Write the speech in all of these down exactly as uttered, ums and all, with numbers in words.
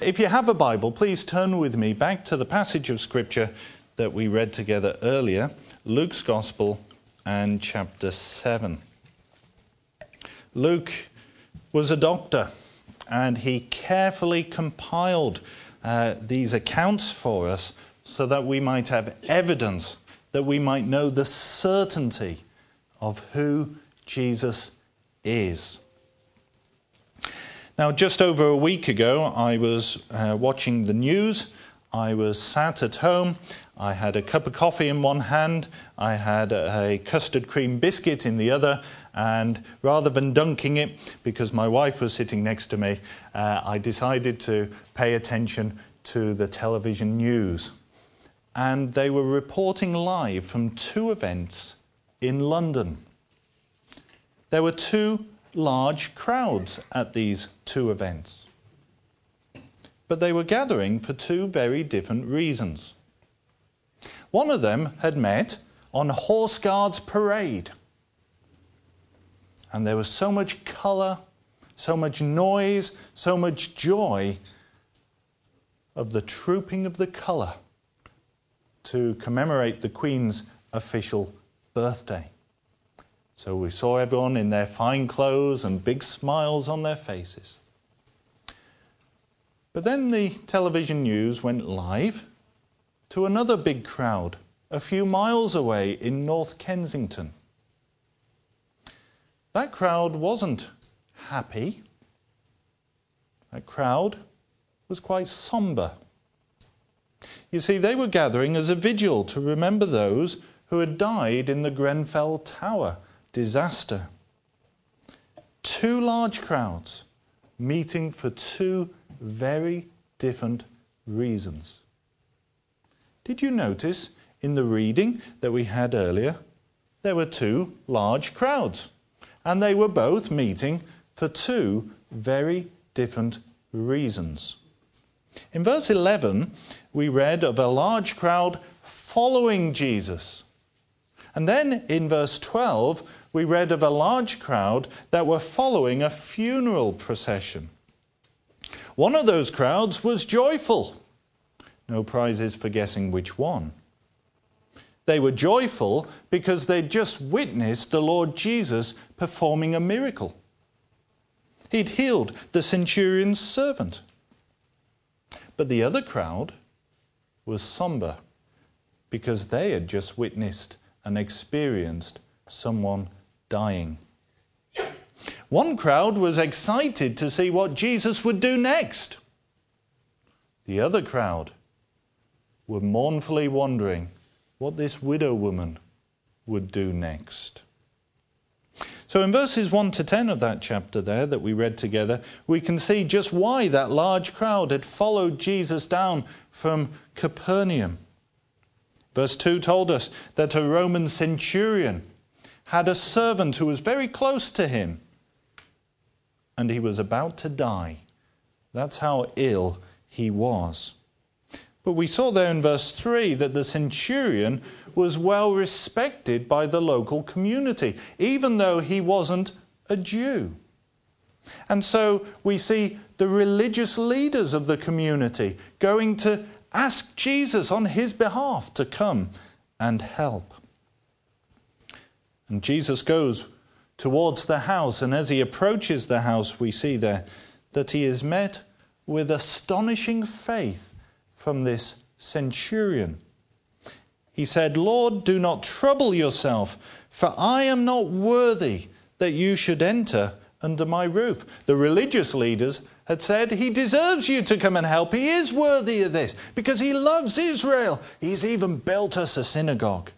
If you have a Bible, please turn with me back to the passage of Scripture that we read together earlier, Luke's Gospel and chapter seven. Luke was a doctor, and he carefully compiled uh, these accounts for us so that we might have evidence, that we might know the certainty of who Jesus is. Now, just over a week ago, I was uh, watching the news. I was sat at home. I had a cup of coffee in one hand. I had a custard cream biscuit in the other. And rather than dunking it, because my wife was sitting next to me, uh, I decided to pay attention to the television news. And they were reporting live from two events in London. There were two large crowds at these two events. But they were gathering for two very different reasons. One of them had met on Horse Guards Parade. And there was so much colour, so much noise, so much joy of the trooping of the colour to commemorate the Queen's official birthday. So we saw everyone in their fine clothes and big smiles on their faces. But then the television news went live to another big crowd a few miles away in North Kensington. That crowd wasn't happy. That crowd was quite sombre. You see, they were gathering as a vigil to remember those who had died in the Grenfell Tower disaster. Two large crowds meeting for two very different reasons. Did you notice in the reading that we had earlier, there were two large crowds, and they were both meeting for two very different reasons. In verse eleven, we read of a large crowd following Jesus. And then in verse twelve, we read of a large crowd that were following a funeral procession. One of those crowds was joyful. No prizes for guessing which one. They were joyful because they'd just witnessed the Lord Jesus performing a miracle. He'd healed the centurion's servant. But the other crowd was somber because they had just witnessed and experienced someone dying. One crowd was excited to see what Jesus would do next. The other crowd were mournfully wondering what this widow woman would do next. So in verses one to ten of that chapter there that we read together, we can see just why that large crowd had followed Jesus down from Capernaum. Verse two told us that a Roman centurion had a servant who was very close to him, and he was about to die. That's how ill he was. But we saw there in verse three that the centurion was well respected by the local community, even though he wasn't a Jew. And so we see the religious leaders of the community going to ask Jesus on his behalf to come and help. And Jesus goes towards the house, and as he approaches the house, we see there that he is met with astonishing faith from this centurion. He said, "Lord, do not trouble yourself, for I am not worthy that you should enter under my roof." The religious leaders had said, "He deserves you to come and help. He is worthy of this because he loves Israel. He's even built us a synagogue."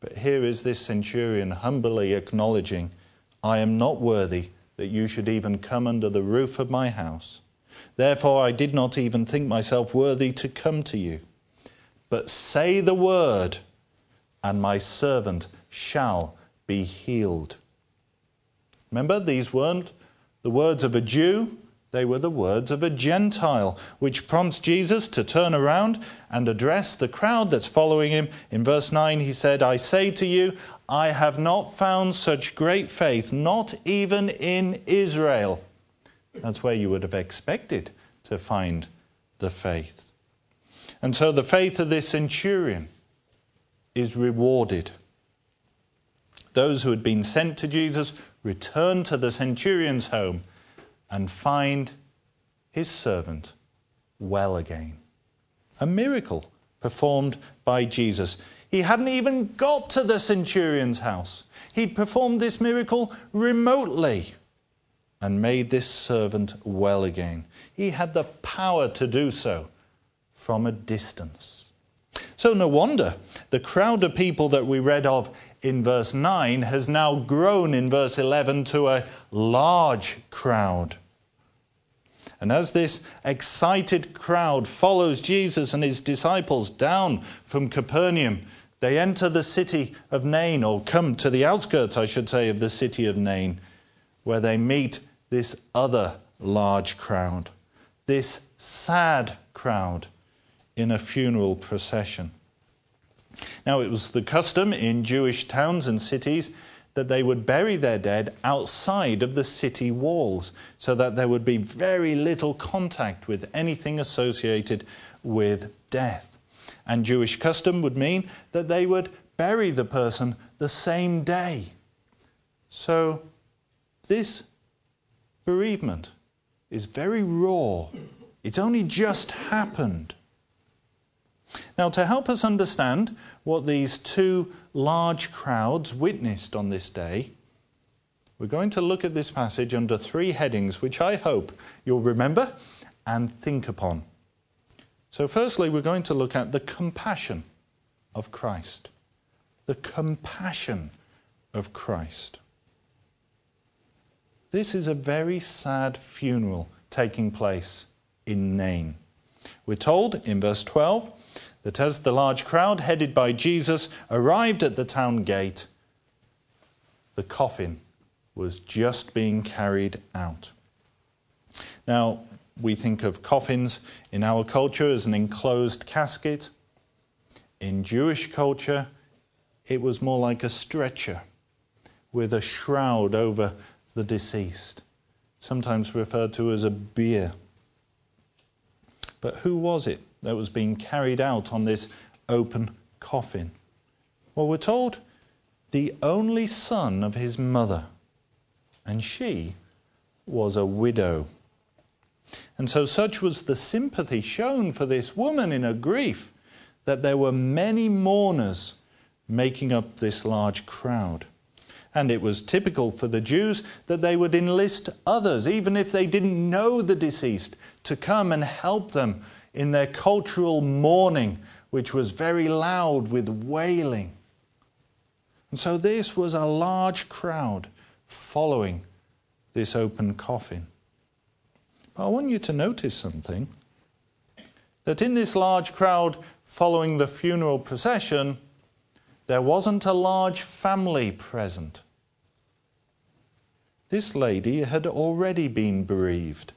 But here is this centurion humbly acknowledging, "I am not worthy that you should even come under the roof of my house. Therefore I did not even think myself worthy to come to you. But say the word, and my servant shall be healed." Remember, these weren't the words of a Jew, they were the words of a Gentile, which prompts Jesus to turn around and address the crowd that's following him. In verse nine, he said, "I say to you, I have not found such great faith, not even in Israel." That's where you would have expected to find the faith. And so the faith of this centurion is rewarded. Those who had been sent to Jesus return to the centurion's home and find his servant well again. A miracle performed by Jesus. He hadn't even got to the centurion's house. He'd performed this miracle remotely and made this servant well again. He had the power to do so from a distance. So no wonder the crowd of people that we read of in verse nine has now grown in verse eleven to a large crowd. And as this excited crowd follows Jesus and his disciples down from Capernaum, they enter the city of Nain, or come to the outskirts, I should say, of the city of Nain, where they meet this other large crowd, this sad crowd in a funeral procession. Now, it was the custom in Jewish towns and cities that they would bury their dead outside of the city walls so that there would be very little contact with anything associated with death. And Jewish custom would mean that they would bury the person the same day. So this bereavement is very raw. It's only just happened. Now, to help us understand what these two large crowds witnessed on this day, we're going to look at this passage under three headings, which I hope you'll remember and think upon. So firstly, we're going to look at the compassion of Christ. The compassion of Christ. This is a very sad funeral taking place in Nain. We're told in verse twelve that as the large crowd headed by Jesus arrived at the town gate, the coffin was just being carried out. Now, we think of coffins in our culture as an enclosed casket. In Jewish culture, it was more like a stretcher with a shroud over the deceased, sometimes referred to as a bier. But who was it that was being carried out on this open coffin? Well, we're told the only son of his mother, and she was a widow. And so such was the sympathy shown for this woman in her grief that there were many mourners making up this large crowd. And it was typical for the Jews that they would enlist others, even if they didn't know the deceased, to come and help them in their cultural mourning, which was very loud with wailing. And so this was a large crowd following this open coffin. But I want you to notice something, that in this large crowd following the funeral procession, there wasn't a large family present. This lady had already been bereaved.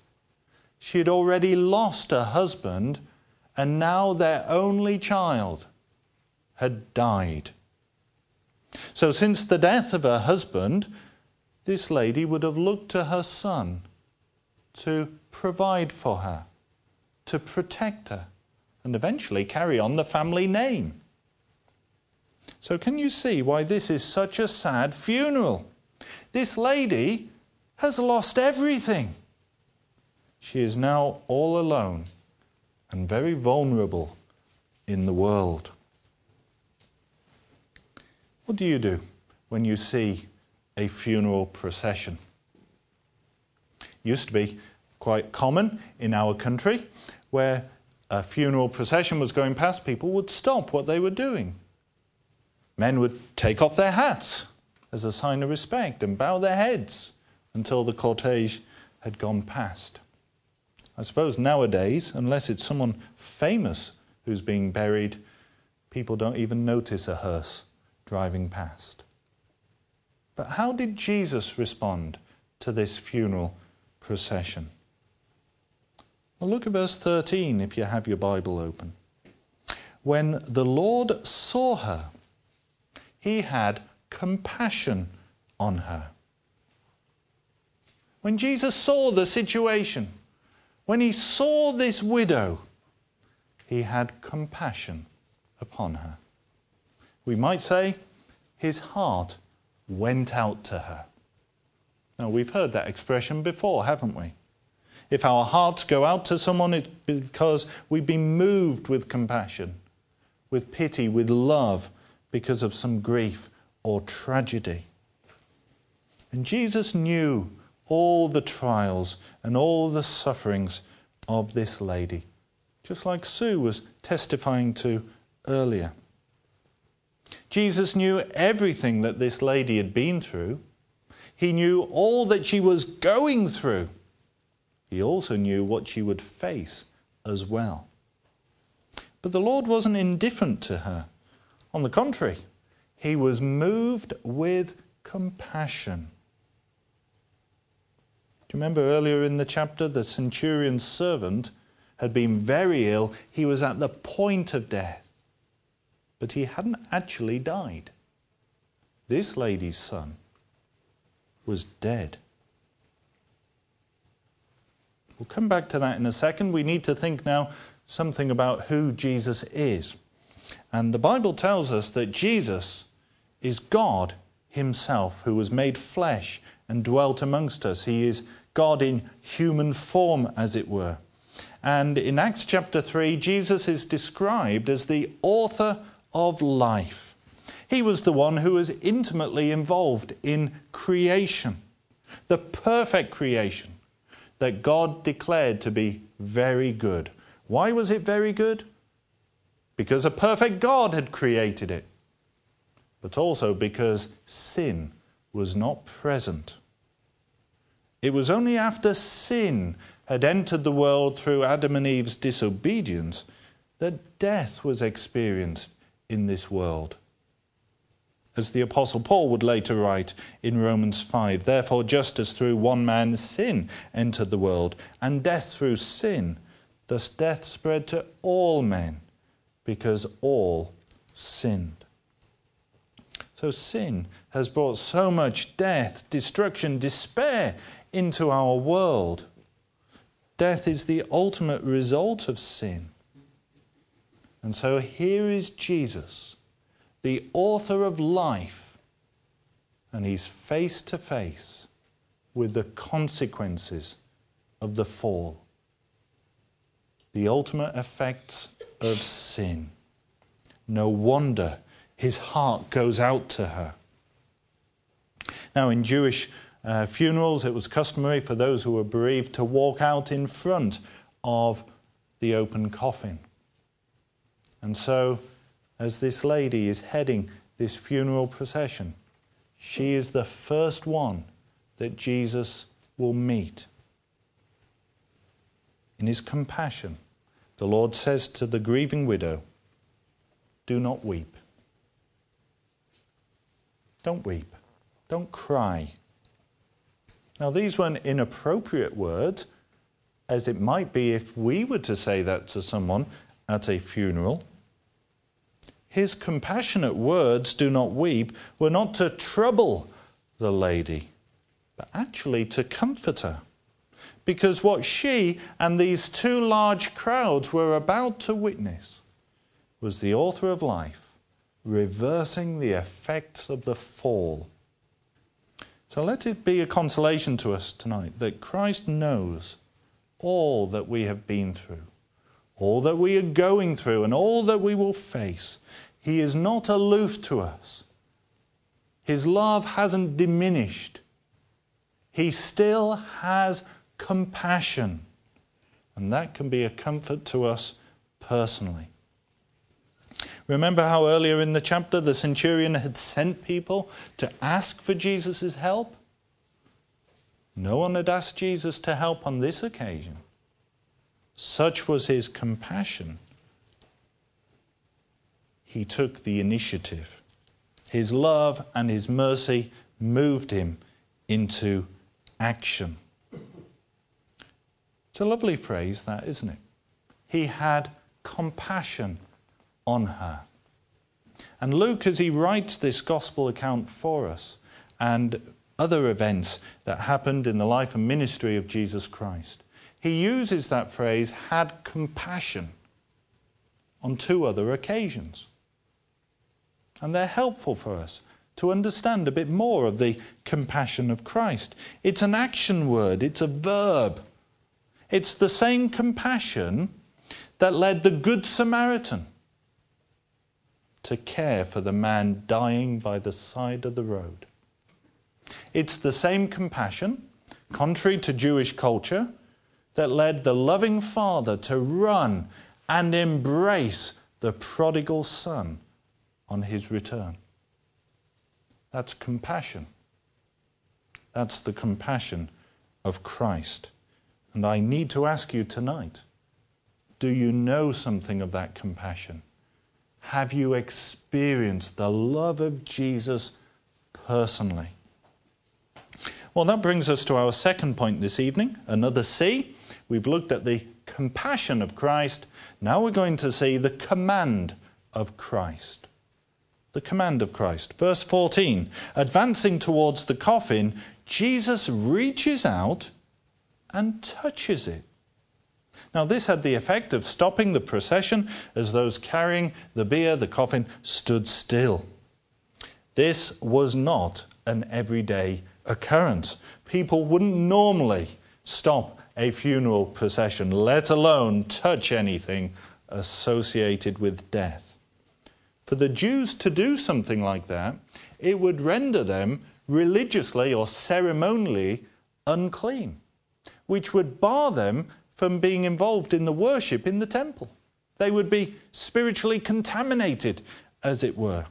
She had already lost her husband, and now their only child had died. So since the death of her husband, this lady would have looked to her son to provide for her, to protect her, and eventually carry on the family name. So can you see why this is such a sad funeral? This lady has lost everything. She is now all alone and very vulnerable in the world. What do you do when you see a funeral procession? It used to be quite common in our country where a funeral procession was going past, people would stop what they were doing. Men would take off their hats as a sign of respect and bow their heads until the cortege had gone past. I suppose nowadays, unless it's someone famous who's being buried, people don't even notice a hearse driving past. But how did Jesus respond to this funeral procession? Well, look at verse thirteen if you have your Bible open. When the Lord saw her, he had compassion on her. When Jesus saw the situation, When he saw this widow, he had compassion upon her. We might say his heart went out to her. Now, we've heard that expression before, haven't we? If our hearts go out to someone, it's because we've been moved with compassion, with pity, with love, because of some grief or tragedy. And Jesus knew all the trials and all the sufferings of this lady, just like Sue was testifying to earlier. Jesus knew everything that this lady had been through. He knew all that she was going through. He also knew what she would face as well. But the Lord wasn't indifferent to her. On the contrary, he was moved with compassion. Do you remember earlier in the chapter, the centurion's servant had been very ill. He was at the point of death, but he hadn't actually died. This lady's son was dead. We'll come back to that in a second. We need to think now something about who Jesus is. And the Bible tells us that Jesus is God himself, who was made flesh and dwelt amongst us. He is God in human form, as it were. And in Acts chapter three, Jesus is described as the author of life. He was the one who was intimately involved in creation, the perfect creation that God declared to be very good. Why was it very good? Because a perfect God had created it, but also because sin was not present. It was only after sin had entered the world through Adam and Eve's disobedience that death was experienced in this world. As the Apostle Paul would later write in Romans five, therefore, just as through one man's sin entered the world, and death through sin, thus death spread to all men, because all sinned. So sin has brought so much death, destruction, despair into our world. Death is the ultimate result of sin. And so here is Jesus, the author of life, and he's face to face with the consequences of the fall, the ultimate effects of sin. No wonder his heart goes out to her. Now, in Jewish uh, funerals, it was customary for those who were bereaved to walk out in front of the open coffin. And so, as this lady is heading this funeral procession, she is the first one that Jesus will meet. In his compassion, the Lord says to the grieving widow, do not weep. Don't weep. Don't cry. Now, these weren't inappropriate words, as it might be if we were to say that to someone at a funeral. His compassionate words, do not weep, were not to trouble the lady, but actually to comfort her. Because what she and these two large crowds were about to witness was the author of life reversing the effects of the fall. So let it be a consolation to us tonight that Christ knows all that we have been through, all that we are going through, and all that we will face. He is not aloof to us. His love hasn't diminished. He still has compassion. And that can be a comfort to us personally. Remember how earlier in the chapter the centurion had sent people to ask for Jesus' help? No one had asked Jesus to help on this occasion. Such was his compassion. He took the initiative. His love and his mercy moved him into action. It's a lovely phrase, that, isn't it? He had compassion on her. And Luke, as he writes this gospel account for us and other events that happened in the life and ministry of Jesus Christ, he uses that phrase, had compassion, on two other occasions. And they're helpful for us to understand a bit more of the compassion of Christ. It's an action word, it's a verb. It's the same compassion that led the Good Samaritan to care for the man dying by the side of the road. It's the same compassion, contrary to Jewish culture, that led the loving father to run and embrace the prodigal son on his return. That's compassion. That's the compassion of Christ. And I need to ask you tonight, do you know something of that compassion? Have you experienced the love of Jesus personally? Well, that brings us to our second point this evening, another C. We've looked at the compassion of Christ. Now we're going to see the command of Christ. The command of Christ. Verse fourteen, advancing towards the coffin, Jesus reaches out and touches it. Now this had the effect of stopping the procession as those carrying the bier, the coffin, stood still. This was not an everyday occurrence. People wouldn't normally stop a funeral procession, let alone touch anything associated with death. For the Jews to do something like that, it would render them religiously or ceremonially unclean, which would bar them from being involved in the worship in the temple. They would be spiritually contaminated, as it were.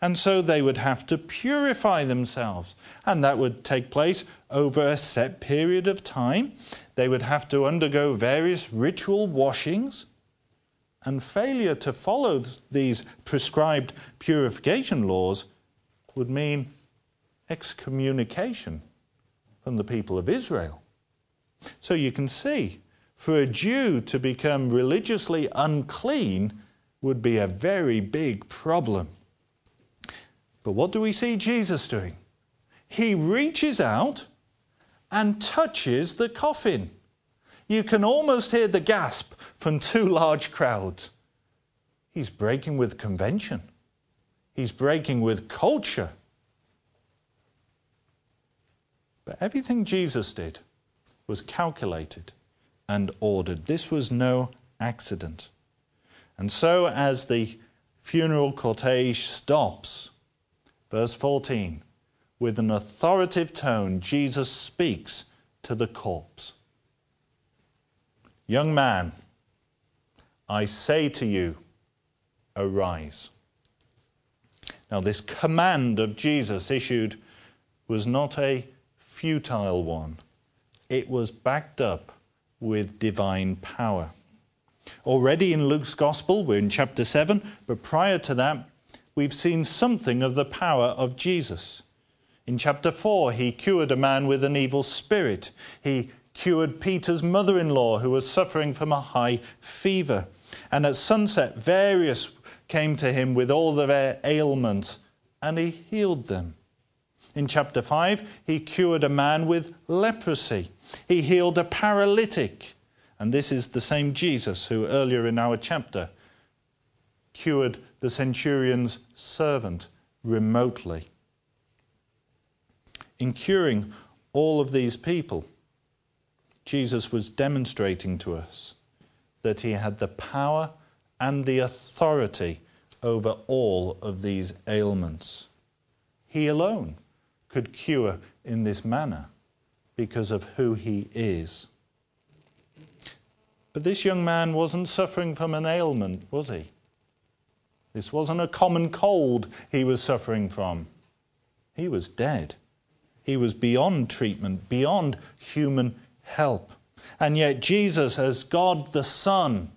And so they would have to purify themselves, and that would take place over a set period of time. They would have to undergo various ritual washings, and failure to follow these prescribed purification laws would mean excommunication from the people of Israel. So you can see, for a Jew to become religiously unclean would be a very big problem. But what do we see Jesus doing? He reaches out and touches the coffin. You can almost hear the gasp from two large crowds. He's breaking with convention. He's breaking with culture. But everything Jesus did was calculated and ordered. This was no accident. And so as the funeral cortege stops, verse fourteen, with an authoritative tone, Jesus speaks to the corpse. Young man, I say to you, arise. Now, this command of Jesus issued was not a futile one. It was backed up with divine power. Already in Luke's Gospel, we're in chapter seven, but prior to that, we've seen something of the power of Jesus. In chapter four, he cured a man with an evil spirit. He cured Peter's mother-in-law who was suffering from a high fever. And at sunset, various came to him with all their ailments, and he healed them. In chapter five, he cured a man with leprosy. He healed a paralytic. And this is the same Jesus who earlier in our chapter cured the centurion's servant remotely. In curing all of these people, Jesus was demonstrating to us that he had the power and the authority over all of these ailments. He alone could cure in this manner because of who he is. But this young man wasn't suffering from an ailment, was he? This wasn't a common cold he was suffering from. He was dead. He was beyond treatment, beyond human help. And yet Jesus, as God the Son,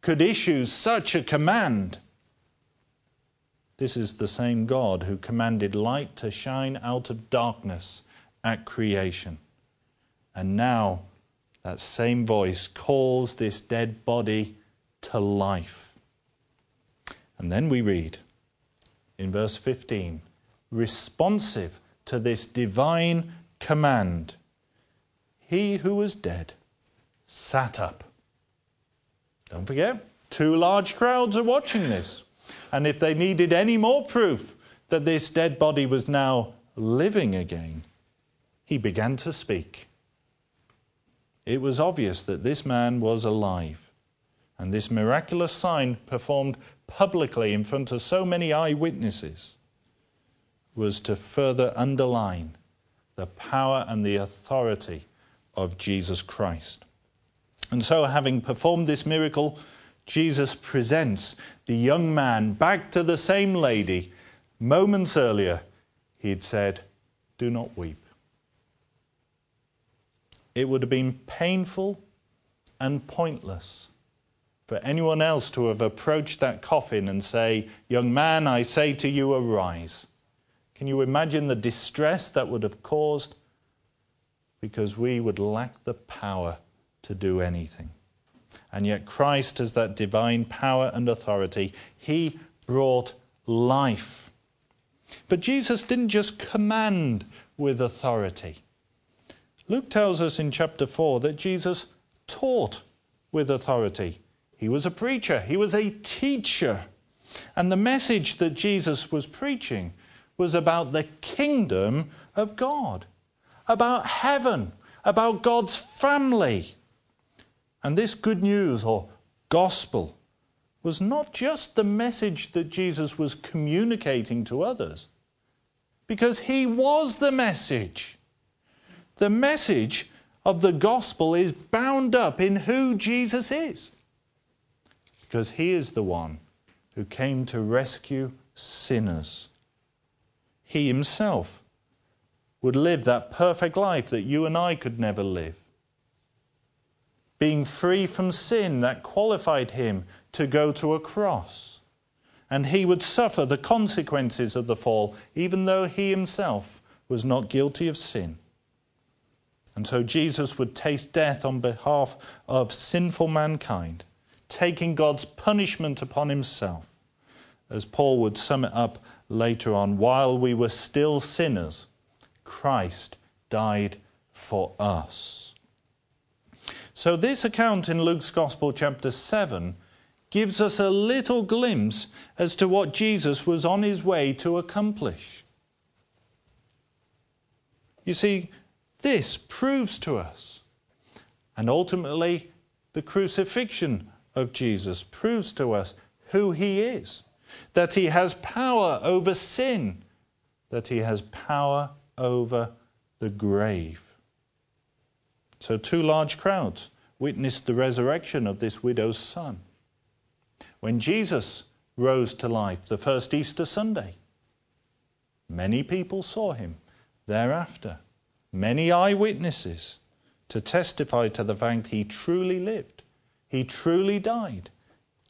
could issue such a command. This is the same God who commanded light to shine out of darkness at creation. And now that same voice calls this dead body to life. And then we read in verse fifteen, responsive to this divine command, he who was dead sat up. Don't forget, two large crowds are watching this. And if they needed any more proof that this dead body was now living again, he began to speak. It was obvious that this man was alive, and this miraculous sign performed publicly in front of so many eyewitnesses was to further underline the power and the authority of Jesus Christ. And so, having performed this miracle, Jesus presents the young man back to the same lady moments earlier. He had said, "Do not weep." It would have been painful and pointless for anyone else to have approached that coffin and say, "Young man, I say to you, arise." Can you imagine the distress that would have caused? Because we would lack the power to do anything. And yet Christ has that divine power and authority. He brought life. But Jesus didn't just command with authority. Luke tells us in chapter four that Jesus taught with authority. He was a preacher. He was a teacher. And the message that Jesus was preaching was about the kingdom of God, about heaven, about God's family. And this good news or gospel was not just the message that Jesus was communicating to others, because he was the message. The message of the gospel is bound up in who Jesus is, because he is the one who came to rescue sinners. He himself would live that perfect life that you and I could never live. Being free from sin, that qualified him to go to a cross. And he would suffer the consequences of the fall, even though he himself was not guilty of sin. And so Jesus would taste death on behalf of sinful mankind, taking God's punishment upon himself. As Paul would sum it up later on, while we were still sinners, Christ died for us. So this account in Luke's Gospel, chapter seven, gives us a little glimpse as to what Jesus was on his way to accomplish. You see, this proves to us, and ultimately the crucifixion of Jesus proves to us who he is. That he has power over sin, that he has power over the grave. So two large crowds witnessed the resurrection of this widow's son. When Jesus rose to life the first Easter Sunday, many people saw him thereafter, many eyewitnesses to testify to the fact he truly lived, he truly died,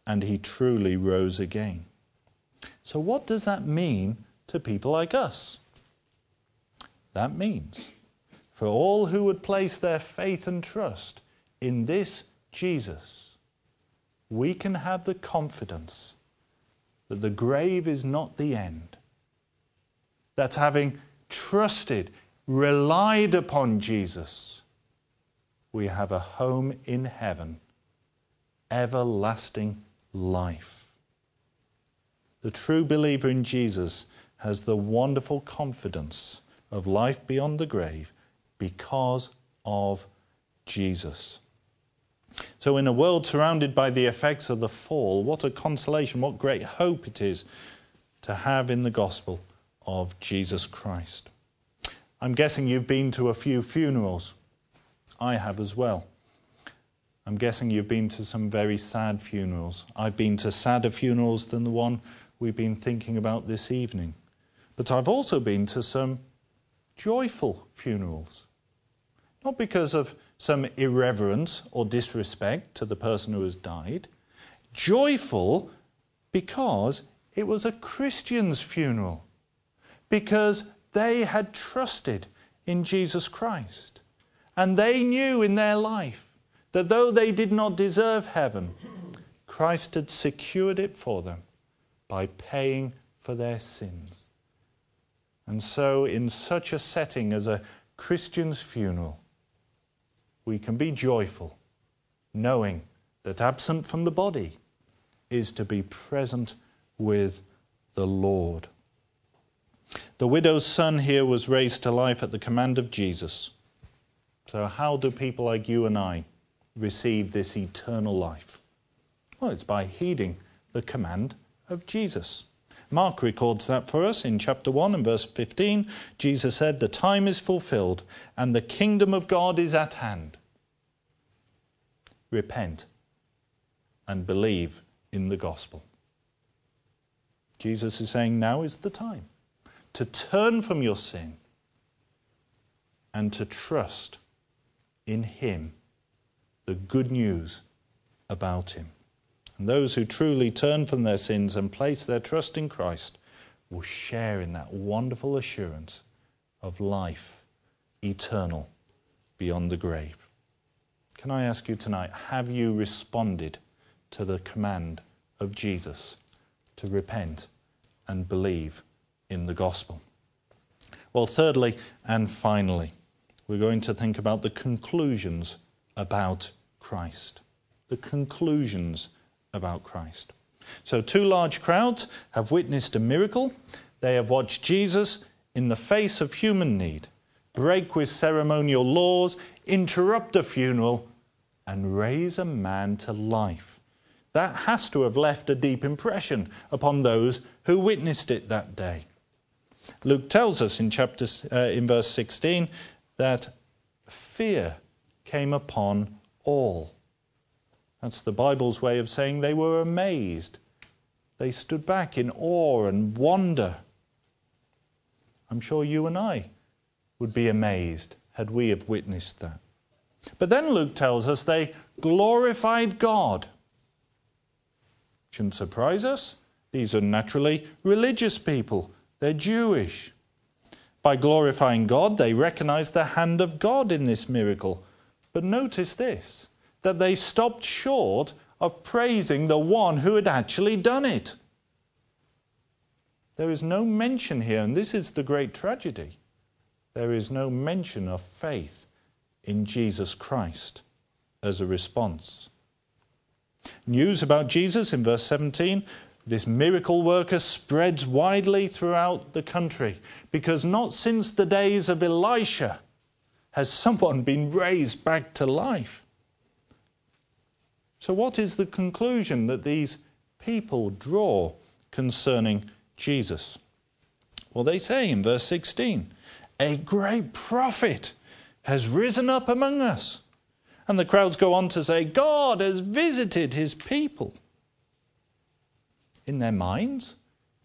and he truly rose again. So what does that mean to people like us? That means for all who would place their faith and trust in this Jesus, we can have the confidence that the grave is not the end. That having trusted, relied upon Jesus, we have a home in heaven, everlasting life. The true believer in Jesus has the wonderful confidence of life beyond the grave because of Jesus. So in a world surrounded by the effects of the fall, what a consolation, what great hope it is to have in the gospel of Jesus Christ. I'm guessing you've been to a few funerals. I have as well. I'm guessing you've been to some very sad funerals. I've been to sadder funerals than the one we've been thinking about this evening. But I've also been to some joyful funerals. Not because of some irreverence or disrespect to the person who has died. Joyful because it was a Christian's funeral. Because they had trusted in Jesus Christ. And they knew in their life that though they did not deserve heaven, Christ had secured it for them by paying for their sins. And so in such a setting as a Christian's funeral, we can be joyful knowing that absent from the body is to be present with the Lord. The widow's son here was raised to life at the command of Jesus. So how do people like you and I receive this eternal life? Well, it's by heeding the command of Jesus. Mark records that for us in chapter one and verse fifteen. Jesus said, "The time is fulfilled and the kingdom of God is at hand. Repent and believe in the gospel." Jesus is saying now is the time to turn from your sin and to trust in him, the good news about him. And those who truly turn from their sins and place their trust in Christ will share in that wonderful assurance of life eternal beyond the grave. Can I ask you tonight, have you responded to the command of Jesus to repent and believe in the gospel? Well, thirdly and finally, we're going to think about the conclusions about Christ. The conclusions about Christ. So two large crowds have witnessed a miracle. They have watched Jesus, in the face of human need, break with ceremonial laws, interrupt a funeral, and raise a man to life. That has to have left a deep impression upon those who witnessed it that day. Luke tells us in chapter uh, in verse sixteen that fear came upon all. That's the Bible's way of saying they were amazed. They stood back in awe and wonder. I'm sure you and I would be amazed had we have witnessed that. But then Luke tells us they glorified God. Shouldn't surprise us. These are naturally religious people. They're Jewish. By glorifying God, they recognized the hand of God in this miracle. But notice this, that they stopped short of praising the one who had actually done it. There is no mention here, and this is the great tragedy, there is no mention of faith in Jesus Christ as a response. News about Jesus in verse seventeen. This miracle worker spreads widely throughout the country, because not since the days of Elisha has someone been raised back to life. So what is the conclusion that these people draw concerning Jesus? Well, they say in verse sixteen, "A great prophet has risen up among us." And the crowds go on to say, "God has visited his people." In their minds,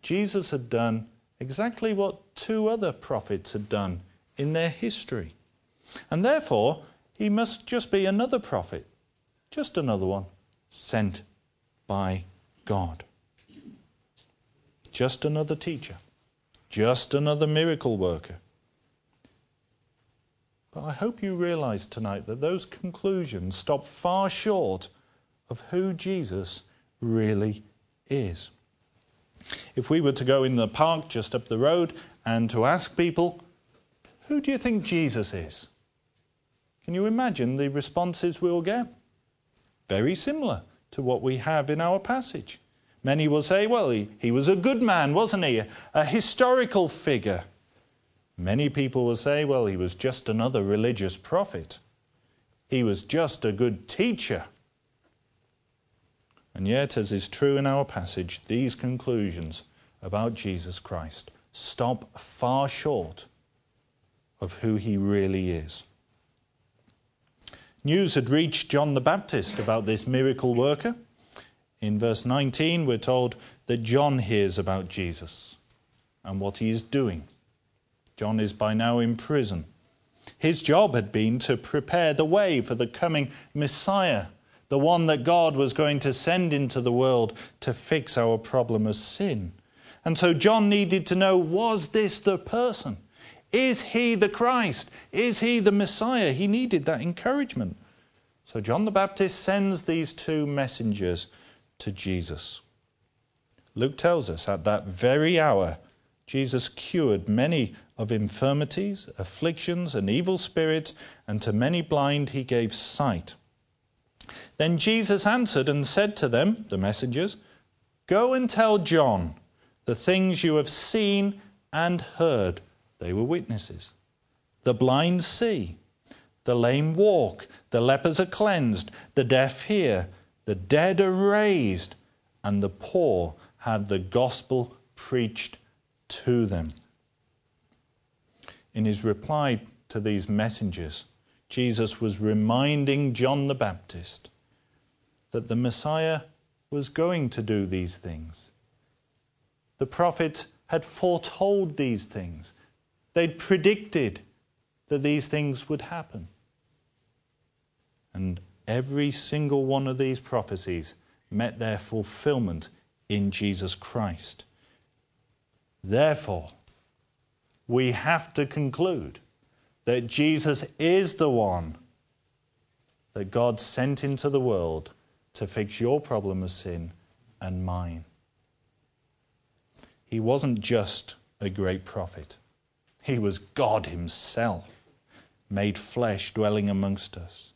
Jesus had done exactly what two other prophets had done in their history. And therefore, he must just be another prophet, just another one, sent by God. Just another teacher, just another miracle worker. But I hope you realize tonight that those conclusions stop far short of who Jesus really is. is. If we were to go in the park just up the road and to ask people, "Who do you think Jesus is?" can you imagine the responses we'll get? Very similar to what we have in our passage. Many will say, "Well, he, he was a good man, wasn't he? A, a historical figure." Many people will say, "Well, he was just another religious prophet. He was just a good teacher." And yet, as is true in our passage, these conclusions about Jesus Christ stop far short of who he really is. News had reached John the Baptist about this miracle worker. In verse nineteen, we're told that John hears about Jesus and what he is doing. John is by now in prison. His job had been to prepare the way for the coming Messiah, the one that God was going to send into the world to fix our problem of sin. And so John needed to know, was this the person? Is he the Christ? Is he the Messiah? He needed that encouragement. So John the Baptist sends these two messengers to Jesus. Luke tells us at that very hour, Jesus cured many of infirmities, afflictions, and evil spirits, and to many blind he gave sight. Then Jesus answered and said to them, the messengers, "Go and tell John the things you have seen and heard." They were witnesses. "The blind see, the lame walk, the lepers are cleansed, the deaf hear, the dead are raised, and the poor have the gospel preached to them." In his reply to these messengers, Jesus was reminding John the Baptist that the Messiah was going to do these things. The prophets had foretold these things. They'd predicted that these things would happen. And every single one of these prophecies met their fulfillment in Jesus Christ. Therefore, we have to conclude that Jesus is the one that God sent into the world to fix your problem of sin and mine. He wasn't just a great prophet. He was God himself, made flesh, dwelling amongst us.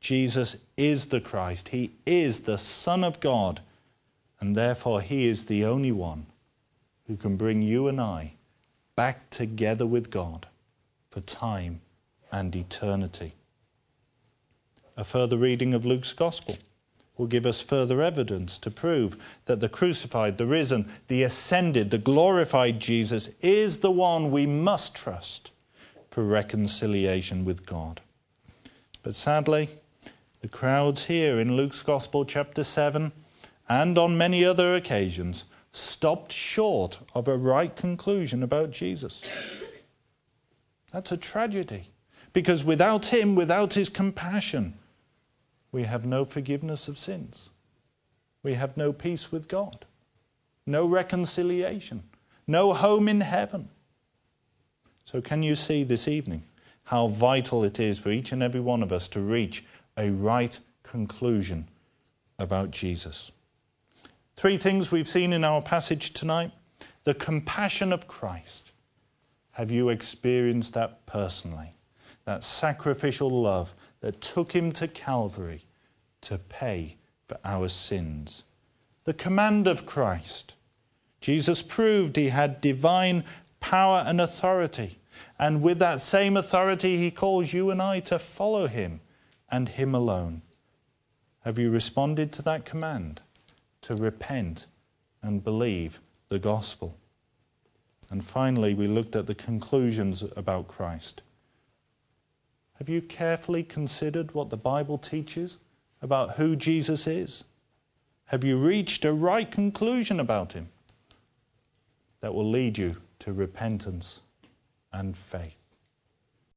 Jesus is the Christ. He is the Son of God, and therefore he is the only one who can bring you and I back together with God for time and eternity. A further reading of Luke's Gospel will give us further evidence to prove that the crucified, the risen, the ascended, the glorified Jesus is the one we must trust for reconciliation with God. But sadly, the crowds here in Luke's Gospel chapter seven and on many other occasions stopped short of a right conclusion about Jesus. That's a tragedy, because without him, without his compassion, we have no forgiveness of sins. We have no peace with God, no reconciliation, no home in heaven. So can you see this evening how vital it is for each and every one of us to reach a right conclusion about Jesus? Three things we've seen in our passage tonight. The compassion of Christ. Have you experienced that personally? That sacrificial love that took him to Calvary to pay for our sins. The command of Christ. Jesus proved he had divine power and authority, and with that same authority he calls you and I to follow him and him alone. Have you responded to that command to repent and believe the gospel? And finally, we looked at the conclusions about Christ. Have you carefully considered what the Bible teaches about who Jesus is? Have you reached a right conclusion about him that will lead you to repentance and faith?